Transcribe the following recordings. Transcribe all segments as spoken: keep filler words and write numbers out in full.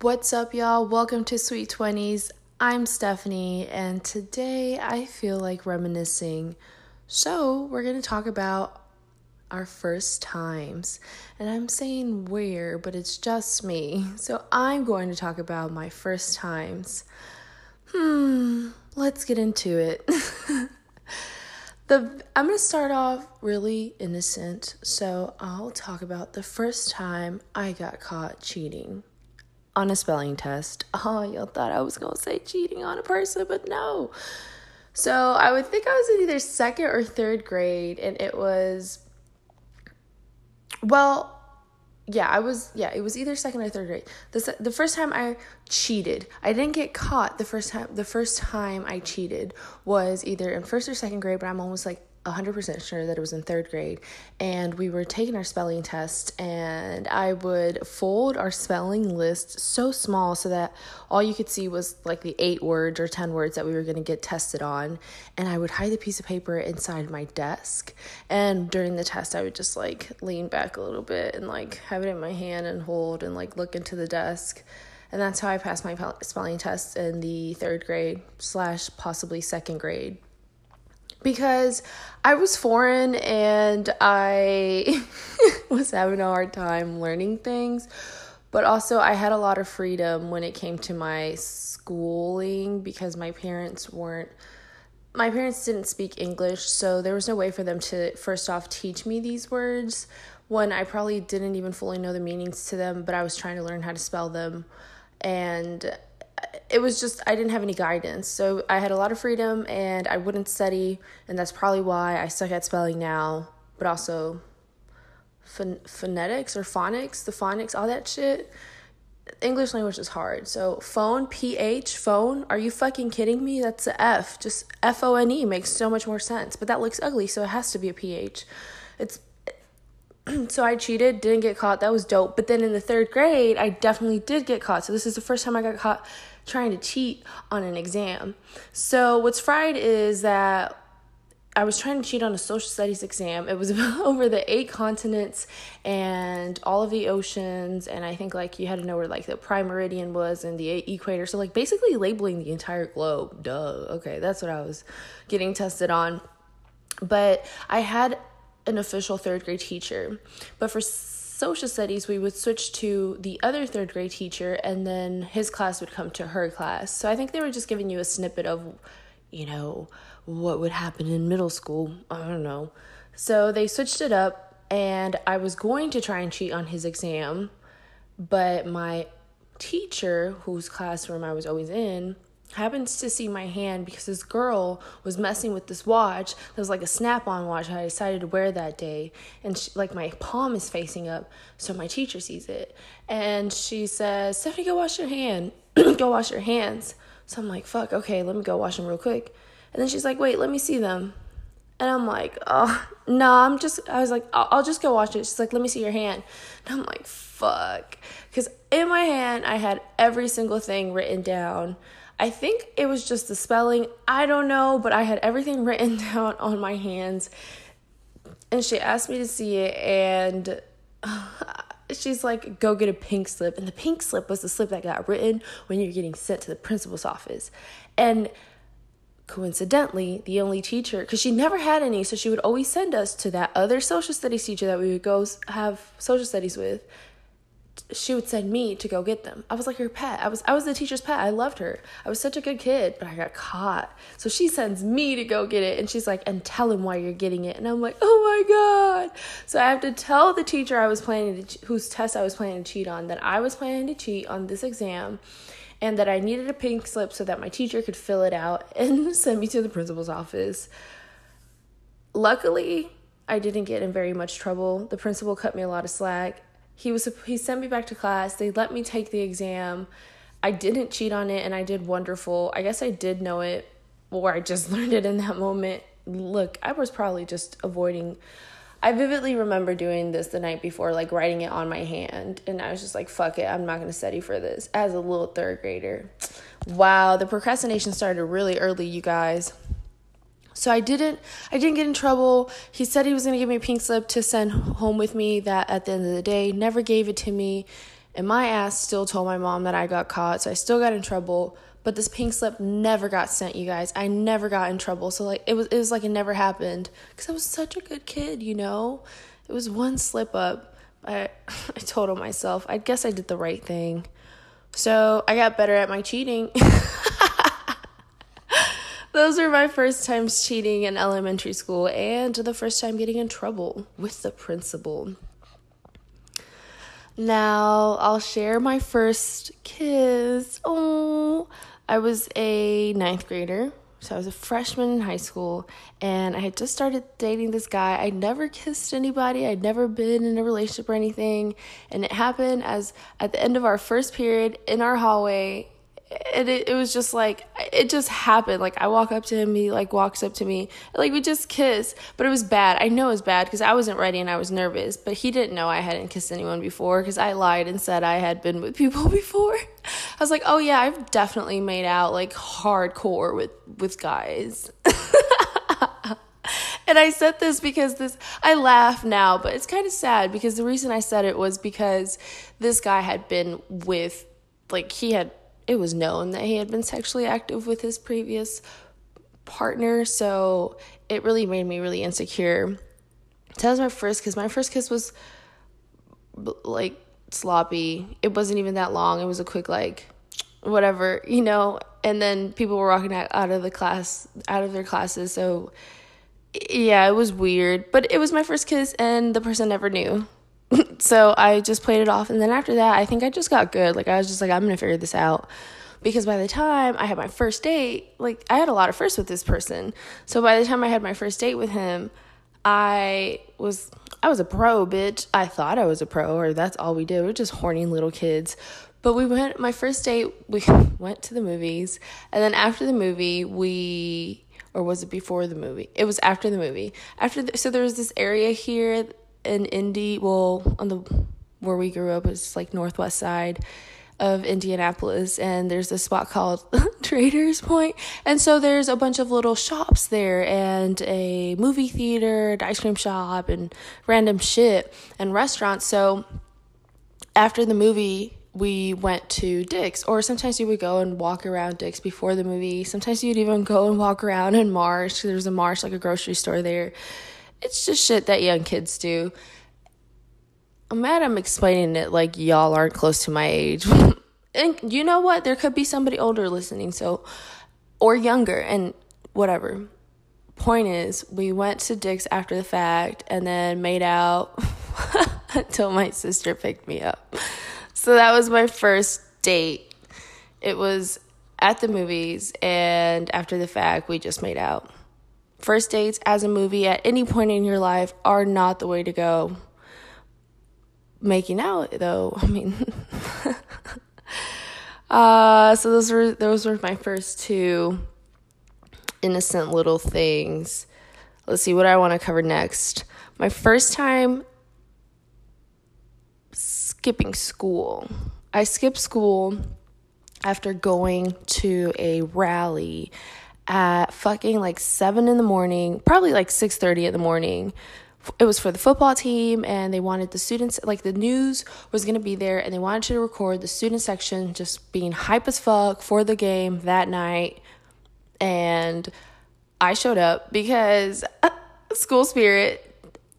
What's up, y'all? Welcome to Sweet twenties. I'm Stephanie, and today I feel like reminiscing. So we're going to talk about our first times, and I'm saying weird, but it's just me. So I'm going to talk about my first times. Hmm, let's get into it. The I'm going to start off really innocent, so I'll talk about the first time I got caught cheating on a spelling test. Oh, y'all thought I was going to say cheating on a person, but no. So I would think I was in either second or third grade, and it was, well, yeah, I was, yeah, it was either second or third grade. The, the first time I cheated, I didn't get caught the first time, the first time I cheated was either in first or second grade, but I'm almost like one hundred percent sure that it was in third grade, and we were taking our spelling test, and I would fold our spelling list so small so that all you could see was like the eight words or ten words that we were going to get tested on, and I would hide the piece of paper inside my desk, and during the test I would just like lean back a little bit and like have it in my hand and hold and like look into the desk. And that's how I passed my spelling test in the third grade slash possibly second grade. Because I was foreign and I was having a hard time learning things, but also I had a lot of freedom when it came to my schooling because my parents weren't, my parents didn't speak English, so there was no way for them to, first off, teach me these words. One, I probably didn't even fully know the meanings to them, but I was trying to learn how to spell them, and it was just, I didn't have any guidance. So I had a lot of freedom and I wouldn't study. And that's probably why I suck at spelling now, but also ph- phonetics or phonics, the phonics, all that shit. English language is hard. So phone, P H, phone. Are you fucking kidding me? That's a F. Just F O N E makes so much more sense, but that looks ugly. So it has to be a P H. It's, so I cheated, didn't get caught. That was dope. But then in the third grade, I definitely did get caught. So this is the first time I got caught trying to cheat on an exam. So what's fried is that I was trying to cheat on a social studies exam. It was over the eight continents and all of the oceans. And I think like you had to know where like the prime meridian was and the equator. So like basically labeling the entire globe. Duh. Okay. That's what I was getting tested on. But I had an official third grade teacher, but for social studies we would switch to the other third grade teacher, and then his class would come to her class. So I think they were just giving you a snippet of, you know, what would happen in middle school. I don't know. So they switched it up, and I was going to try and cheat on his exam, but my teacher, whose classroom I was always in, happens to see my hand because this girl was messing with this watch that was like a snap-on watch that I decided to wear that day, and she, like my palm is facing up, so my teacher sees it, and she says, "Stephanie, go wash your hand go wash your hands." So I'm like, fuck, okay, let me go wash them real quick. And then she's like, "Wait, let me see them." And I'm like, oh no, nah, I'm just I was like I'll, I'll just go wash it. She's like, "Let me see your hand." And I'm like, fuck, because in my hand I had every single thing written down. I think it was just the spelling. I don't know, but I had everything written down on my hands. And she asked me to see it, and she's like, "Go get a pink slip." And the pink slip was the slip that got written when you're getting sent to the principal's office. And coincidentally, the only teacher, because she never had any, so she would always send us to that other social studies teacher that we would go have social studies with. She would send me to go get them. I was like her pet. I was I was the teacher's pet. I loved her. I was such a good kid, but I got caught. So she sends me to go get it, and she's like, "And tell him why you're getting it." And I'm like, oh my God. So I have to tell the teacher I was planning to, whose test I was planning to cheat on, that I was planning to cheat on this exam, and that I needed a pink slip so that my teacher could fill it out and send me to the principal's office. Luckily, I didn't get in very much trouble. The principal cut me a lot of slack. He was he sent me back to class. They let me take the exam. I didn't cheat on it, and I did wonderful. I guess I did know it, or I just learned it in that moment. Look, I was probably just avoiding. I vividly remember doing this the night before, like writing it on my hand, and I was just like, fuck it, I'm not going to study for this as a little third grader. Wow, the procrastination started really early, you guys. So I didn't I didn't get in trouble. He said he was going to give me a pink slip to send home with me that at the end of the day never gave it to me. And my ass still told my mom that I got caught. So I still got in trouble. But this pink slip never got sent, you guys. I never got in trouble. So like it was it was like it never happened because I was such a good kid, you know. It was one slip up. I, I told on myself. I guess I did the right thing. So I got better at my cheating. Those were my first times cheating in elementary school and the first time getting in trouble with the principal. Now I'll share my first kiss. Oh, I was a ninth grader. So I was a freshman in high school, and I had just started dating this guy. I'd never kissed anybody. I'd never been in a relationship or anything. And it happened as at the end of our first period in our hallway. And it, it was just like, it just happened. Like I walk up to him, he like walks up to me. Like we just kiss, but it was bad. I know it was bad because I wasn't ready and I was nervous, but he didn't know I hadn't kissed anyone before because I lied and said I had been with people before. I was like, oh yeah, I've definitely made out like hardcore with, with guys. And I said this because this, I laugh now, but it's kind of sad because the reason I said it was because this guy had been with, like he had, it was known that he had been sexually active with his previous partner. So it really made me really insecure. So that was my first kiss. My first kiss was like sloppy. It wasn't even that long. It was a quick, like whatever, you know, and then people were walking out, out of the class, out of their classes. So yeah, it was weird, but it was my first kiss and the person never knew. So I just played it off. And then after that, I think I just got good. Like I was just like, I'm going to figure this out. Because by the time I had my first date, like I had a lot of firsts with this person. So by the time I had my first date with him, I was, I was a pro, bitch. I thought I was a pro, or that's all we did. We were just horny little kids. But we went, my first date, we went to the movies. And then after the movie, we, or was it before the movie? It was after the movie. After the, so there was this area here in Indy, well, on the where we grew up, it's like northwest side of Indianapolis, and there's this spot called Traders Point, and so there's a bunch of little shops there, and a movie theater, an ice cream shop, and random shit, and restaurants. So after the movie, we went to Dick's, or sometimes you would go and walk around Dick's before the movie. Sometimes you'd even go and walk around in Marsh. There's a Marsh, like a grocery store there. It's just shit that young kids do. I'm mad I'm explaining it like y'all aren't close to my age. And you know what? There could be somebody older listening, so or younger, and whatever. Point is, we went to Dick's after the fact and then made out until my sister picked me up. So that was my first date. It was at the movies, and after the fact, we just made out. First dates as a movie at any point in your life are not the way to go. Making out, though, I mean. uh, so those were those were my first two innocent little things. Let's see what I want to cover next. My first time skipping school. I skipped school after going to a rally at fucking like seven in the morning, probably like six thirty in the morning. It was for the football team, and they wanted the students, like the news was going to be there, and they wanted to record the student section just being hype as fuck for the game that night. And I showed up because uh, school spirit.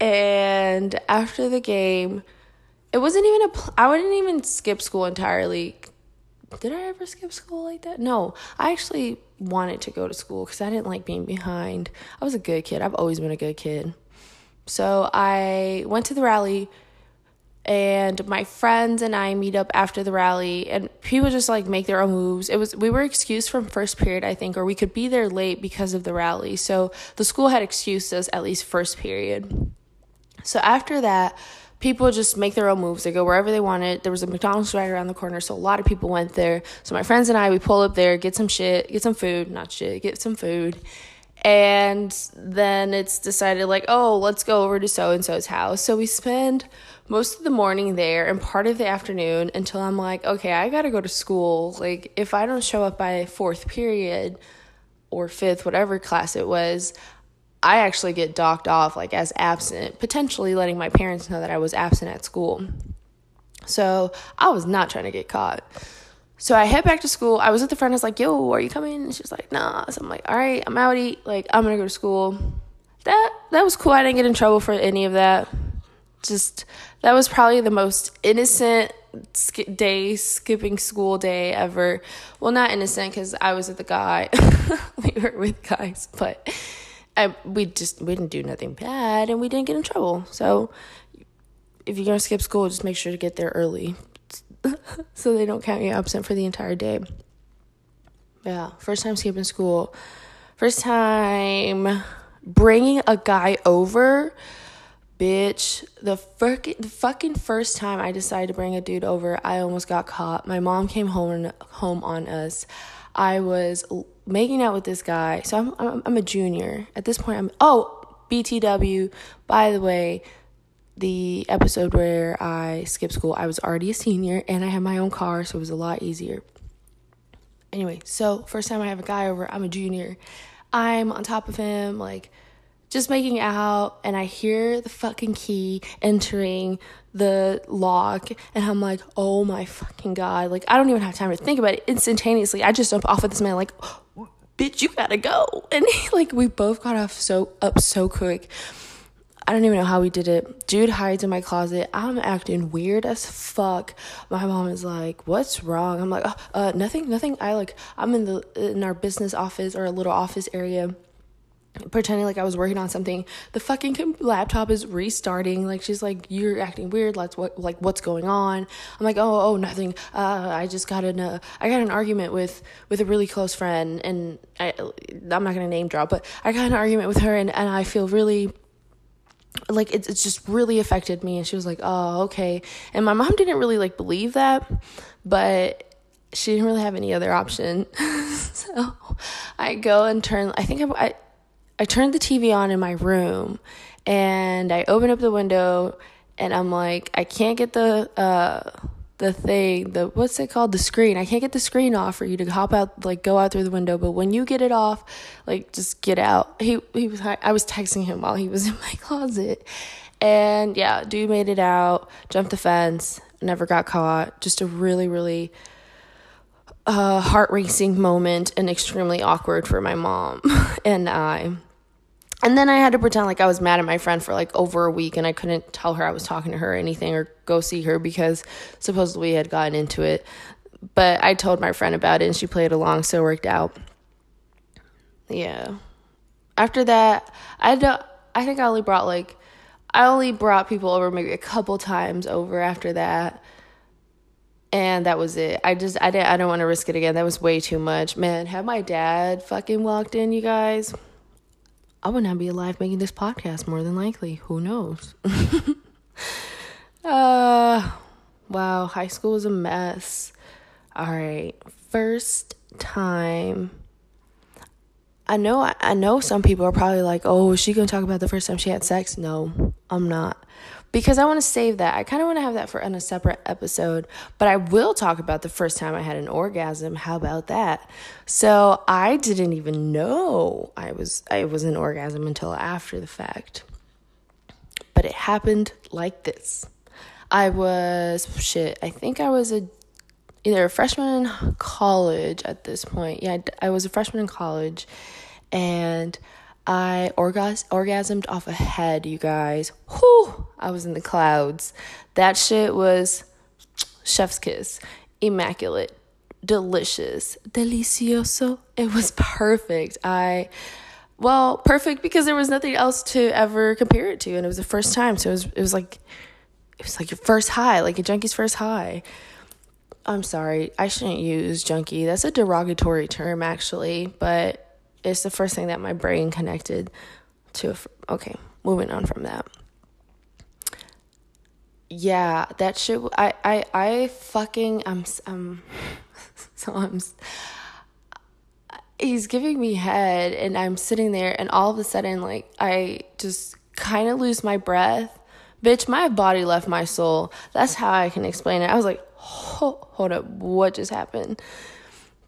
And after the game, it wasn't even a, pl- I wouldn't even skip school entirely. Did I ever skip school like that? No, I actually wanted to go to school because I didn't like being behind. I was a good kid. I've always been a good kid. So I went to the rally, and my friends and I meet up after the rally, and people just like make their own moves. It was, we were excused from first period, I think, or we could be there late because of the rally. So the school had excused us at least first period. So after that, people just make their own moves. They go wherever they wanted. There was a McDonald's right around the corner, so a lot of people went there. So my friends and I, we pull up there, get some shit, get some food, not shit, get some food. And then it's decided like, oh, let's go over to so-and-so's house. So we spend most of the morning there and part of the afternoon until I'm like, okay, I got to go to school. Like if I don't show up by fourth period or fifth, whatever class it was, I actually get docked off like as absent, potentially letting my parents know that I was absent at school. So I was not trying to get caught. So I head back to school. I was with a friend. I was like, yo, are you coming? And she was like, nah. So I'm like, all right, I'm outie. Like, I'm going to go to school. That that was cool. I didn't get in trouble for any of that. Just, that was probably the most innocent sk- day, skipping school day ever. Well, not innocent, because I was with a guy. We were with guys, but I, we just, we didn't do nothing bad, and we didn't get in trouble. So if you're going to skip school, just make sure to get there early. So they don't count you absent for the entire day. Yeah, first time skipping school. First time bringing a guy over. Bitch, the fucking, the fucking first time I decided to bring a dude over, I almost got caught. My mom came home, home on us. I was making out with this guy. So I'm, I'm, I'm a junior. At this point, I'm... Oh, B T W, by the way. The episode where I skipped school, I was already a senior, and I had my own car, so it was a lot easier. Anyway, so first time I have a guy over, I'm a junior. I'm on top of him, like, just making out, and I hear the fucking key entering the lock, and I'm like, oh my fucking God. Like, I don't even have time to think about it. Instantaneously, I just jump off of this man, like, bitch, you gotta go. And, he, like, we both got off so up so quick. I don't even know how we did it. Dude hides in my closet. I'm acting weird as fuck. My mom is like, what's wrong? I'm like, oh, uh, nothing, nothing. I like, I'm in the, in our business office or a little office area, pretending like I was working on something. The fucking laptop is restarting. Like, she's like, you're acting weird. Let's what, like, what's going on? I'm like, oh, oh, nothing. Uh, I just got in a, I got an argument with, with a really close friend, and I, I'm not going to name drop, but I got an argument with her, and, and I feel really, like, it's it's just really affected me. And she was like, oh, okay. And my mom didn't really, like, believe that, but she didn't really have any other option. So I go and turn, I think I, I, I turned the T V on in my room, and I open up the window, and I'm like, I can't get the, uh, the thing, the, what's it called? The screen. I can't get the screen off for you to hop out, like, go out through the window. But when you get it off, like, just get out. He, he was, I was texting him while he was in my closet. And yeah, dude made it out, jumped the fence, never got caught. Just a really, really, uh, heart racing moment, and extremely awkward for my mom and I. And then I had to pretend like I was mad at my friend for, like, over a week, and I couldn't tell her I was talking to her or anything or go see her because supposedly we had gotten into it. But I told my friend about it, and she played along, so it worked out. Yeah. After that, I don't, I think I only brought, like, I only brought people over maybe a couple times over after that. And that was it. I just, I didn't, I don't want to risk it again. That was way too much. Man, had my dad fucking walked in, you guys, I would not be alive making this podcast, more than likely. Who knows? uh, wow, high school was a mess. All right, first time. I know, I know some people are probably like, oh, is she going to talk about the first time she had sex? No, I'm not. Because I want to save that. I kind of want to have that for on a separate episode. But I will talk about the first time I had an orgasm. How about that? So I didn't even know I was I was an orgasm until after the fact. But it happened like this. I was, shit, I think I was a either a freshman in college at this point. Yeah, I, I was a freshman in college. And I orgas- orgasmed off a head, you guys. Whew, I was in the clouds. That shit was chef's kiss. Immaculate. Delicious. Delicioso. It was perfect. I, well, perfect because there was nothing else to ever compare it to. And it was the first time. So it was, it was like, it was like your first high, like a junkie's first high. I'm sorry. I shouldn't use junkie. That's a derogatory term, actually. But it's the first thing that my brain connected to. Okay, moving on from that. Yeah, that shit. I, I, I fucking. I'm. Um. So I'm. He's giving me head, and I'm sitting there, and all of a sudden, like, I just kind of lose my breath. Bitch, my body left my soul. That's how I can explain it. I was like, oh, hold up, what just happened?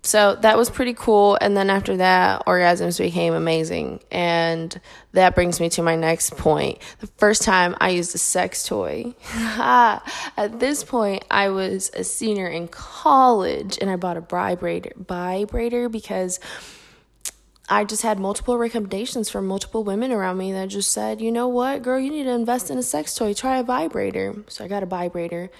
So that was pretty cool. And then after that, orgasms became amazing. And that brings me to my next point. The first time I used a sex toy. At this point, I was a senior in college, and I bought a vibrator, vibrator because I just had multiple recommendations from multiple women around me that just said, you know what, girl, you need to invest in a sex toy. Try a vibrator. So I got a vibrator.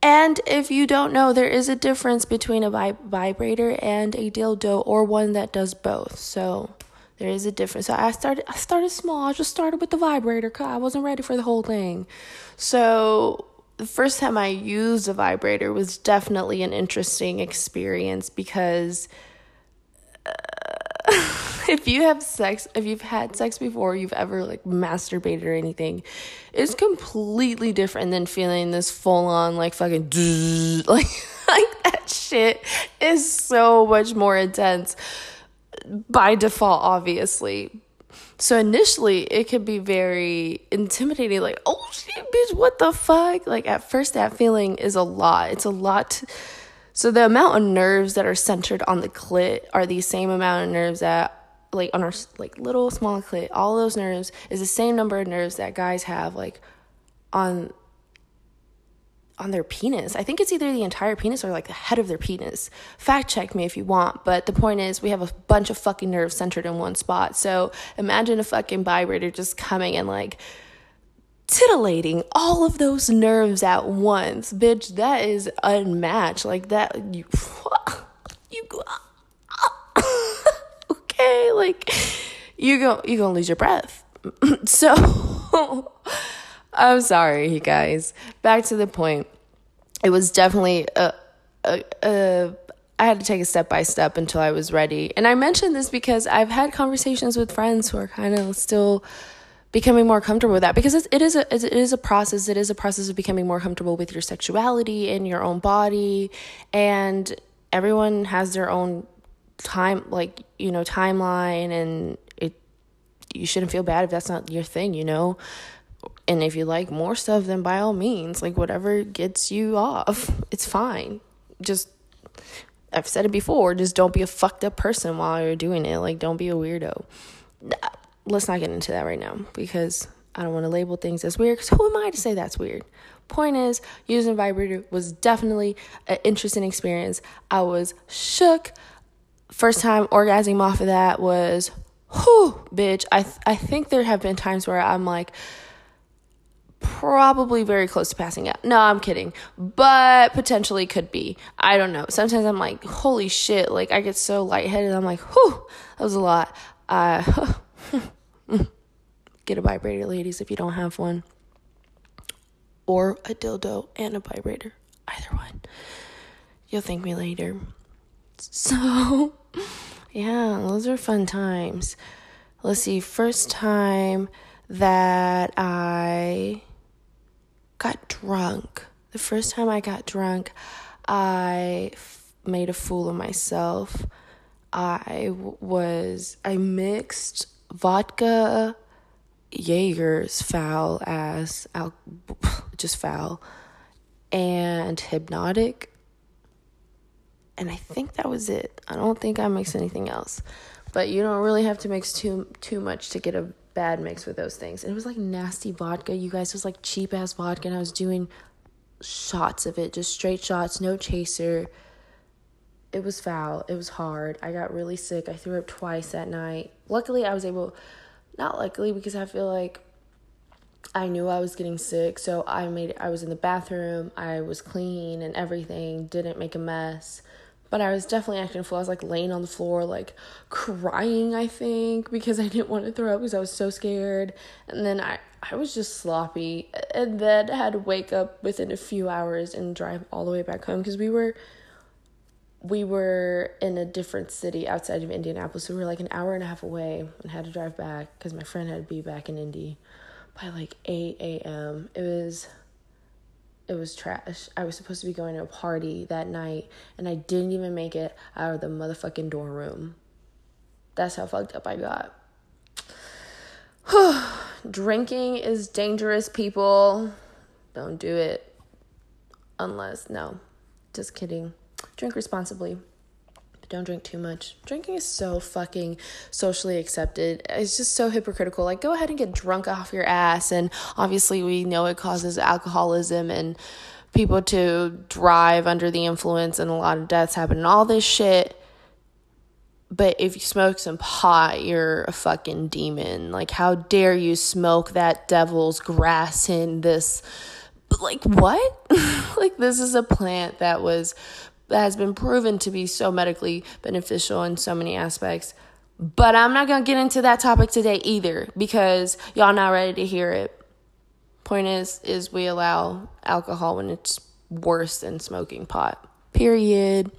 And if you don't know, there is a difference between a vib- vibrator and a dildo, or one that does both. So there is a difference. So I started I started small. I just started with the vibrator because I wasn't ready for the whole thing. So the first time I used a vibrator was definitely an interesting experience because uh, if you have sex, if you've had sex before, you've ever like masturbated or anything, it's completely different than feeling this full on like fucking like like that shit is so much more intense by default, obviously. So initially, it could be very intimidating, like, oh shit, bitch, what the fuck? Like at first, that feeling is a lot. It's a lot. To, So the amount of nerves that are centered on the clit are the same amount of nerves that, like, on our, like, little, small clit, all those nerves is the same number of nerves that guys have, like, on, on their penis. I think it's either the entire penis or, like, the head of their penis. Fact check me if you want, but the point is we have a bunch of fucking nerves centered in one spot. So imagine a fucking vibrator just coming and, like, titillating all of those nerves at once. Bitch, that is unmatched. Like that, you, you go, okay, like you go, you gonna lose your breath. So I'm sorry, you guys. Back to the point. It was definitely a, a, a I had to take a step by step until I was ready. And I mentioned this because I've had conversations with friends who are kind of still becoming more comfortable with that, because it's, it is a it is a process. It is a process of becoming more comfortable with your sexuality and your own body, and everyone has their own time, like, you know, timeline, and it you shouldn't feel bad if that's not your thing, you know. And if you like more stuff, then by all means, like whatever gets you off, it's fine. Just, I've said it before, just don't be a fucked up person while you're doing it. Like, don't be a weirdo. Let's not get into that right now because I don't want to label things as weird, because who am I to say that's weird? Point is, using a vibrator was definitely an interesting experience. I was shook. First time orgasming off of that was, whew, bitch. I th- I think there have been times where I'm like probably very close to passing out. No, I'm kidding. But potentially could be. I don't know. Sometimes I'm like, holy shit. Like, I get so lightheaded. I'm like, whew, that was a lot. Uh, Get a vibrator, ladies, if you don't have one, or a dildo and a vibrator, either one. You'll thank me later. So yeah, those are fun times. Let's see, first time that I got drunk, the first time I got drunk, I f- made a fool of myself. I w- was, I mixed vodka, Jaeger's foul ass, al- just foul, and Hypnotic, and I think that was it. I don't think I mixed anything else, but you don't really have to mix too too much to get a bad mix with those things. And it was like nasty vodka, you guys. It was like cheap ass vodka, and I was doing shots of it, just straight shots, no chaser. It was foul. It was hard. I got really sick. I threw up twice that night. Luckily, I was able, not luckily, because I feel like I knew I was getting sick. So I made, I was in the bathroom. I was clean and everything. Didn't make a mess. But I was definitely acting a fool. I was like laying on the floor, like crying, I think, because I didn't want to throw up because I was so scared. And then I, I was just sloppy. And then I had to wake up within a few hours and drive all the way back home because we were... we were in a different city outside of Indianapolis. So we were like an hour and a half away and had to drive back because my friend had to be back in Indy by like eight a.m. It was, it was trash. I was supposed to be going to a party that night and I didn't even make it out of the motherfucking dorm room. That's how fucked up I got. Drinking is dangerous, people. Don't do it. Unless, no, just kidding. Drink responsibly. Don't drink too much. Drinking is so fucking socially accepted. It's just so hypocritical. Like, go ahead and get drunk off your ass. And obviously we know it causes alcoholism and people to drive under the influence, and a lot of deaths happen and all this shit. But if you smoke some pot, you're a fucking demon. Like, how dare you smoke that devil's grass in this? Like, what? Like, this is a plant that was... that has been proven to be so medically beneficial in so many aspects. But I'm not going to get into that topic today either, because y'all not ready to hear it. Point is, is we allow alcohol when it's worse than smoking pot. Period.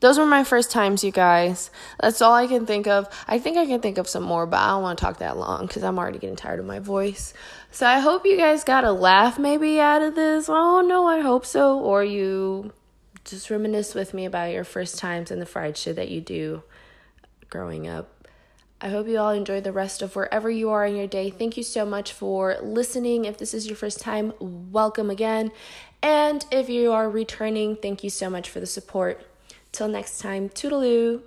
Those were my first times, you guys. That's all I can think of. I think I can think of some more, but I don't want to talk that long because I'm already getting tired of my voice. So I hope you guys got a laugh maybe out of this. Oh, no, I hope so. Or you just reminisce with me about your first times and the fried shit that you do growing up. I hope you all enjoy the rest of wherever you are in your day. Thank you so much for listening. If this is your first time, welcome again. And if you are returning, thank you so much for the support. Till next time, toodaloo.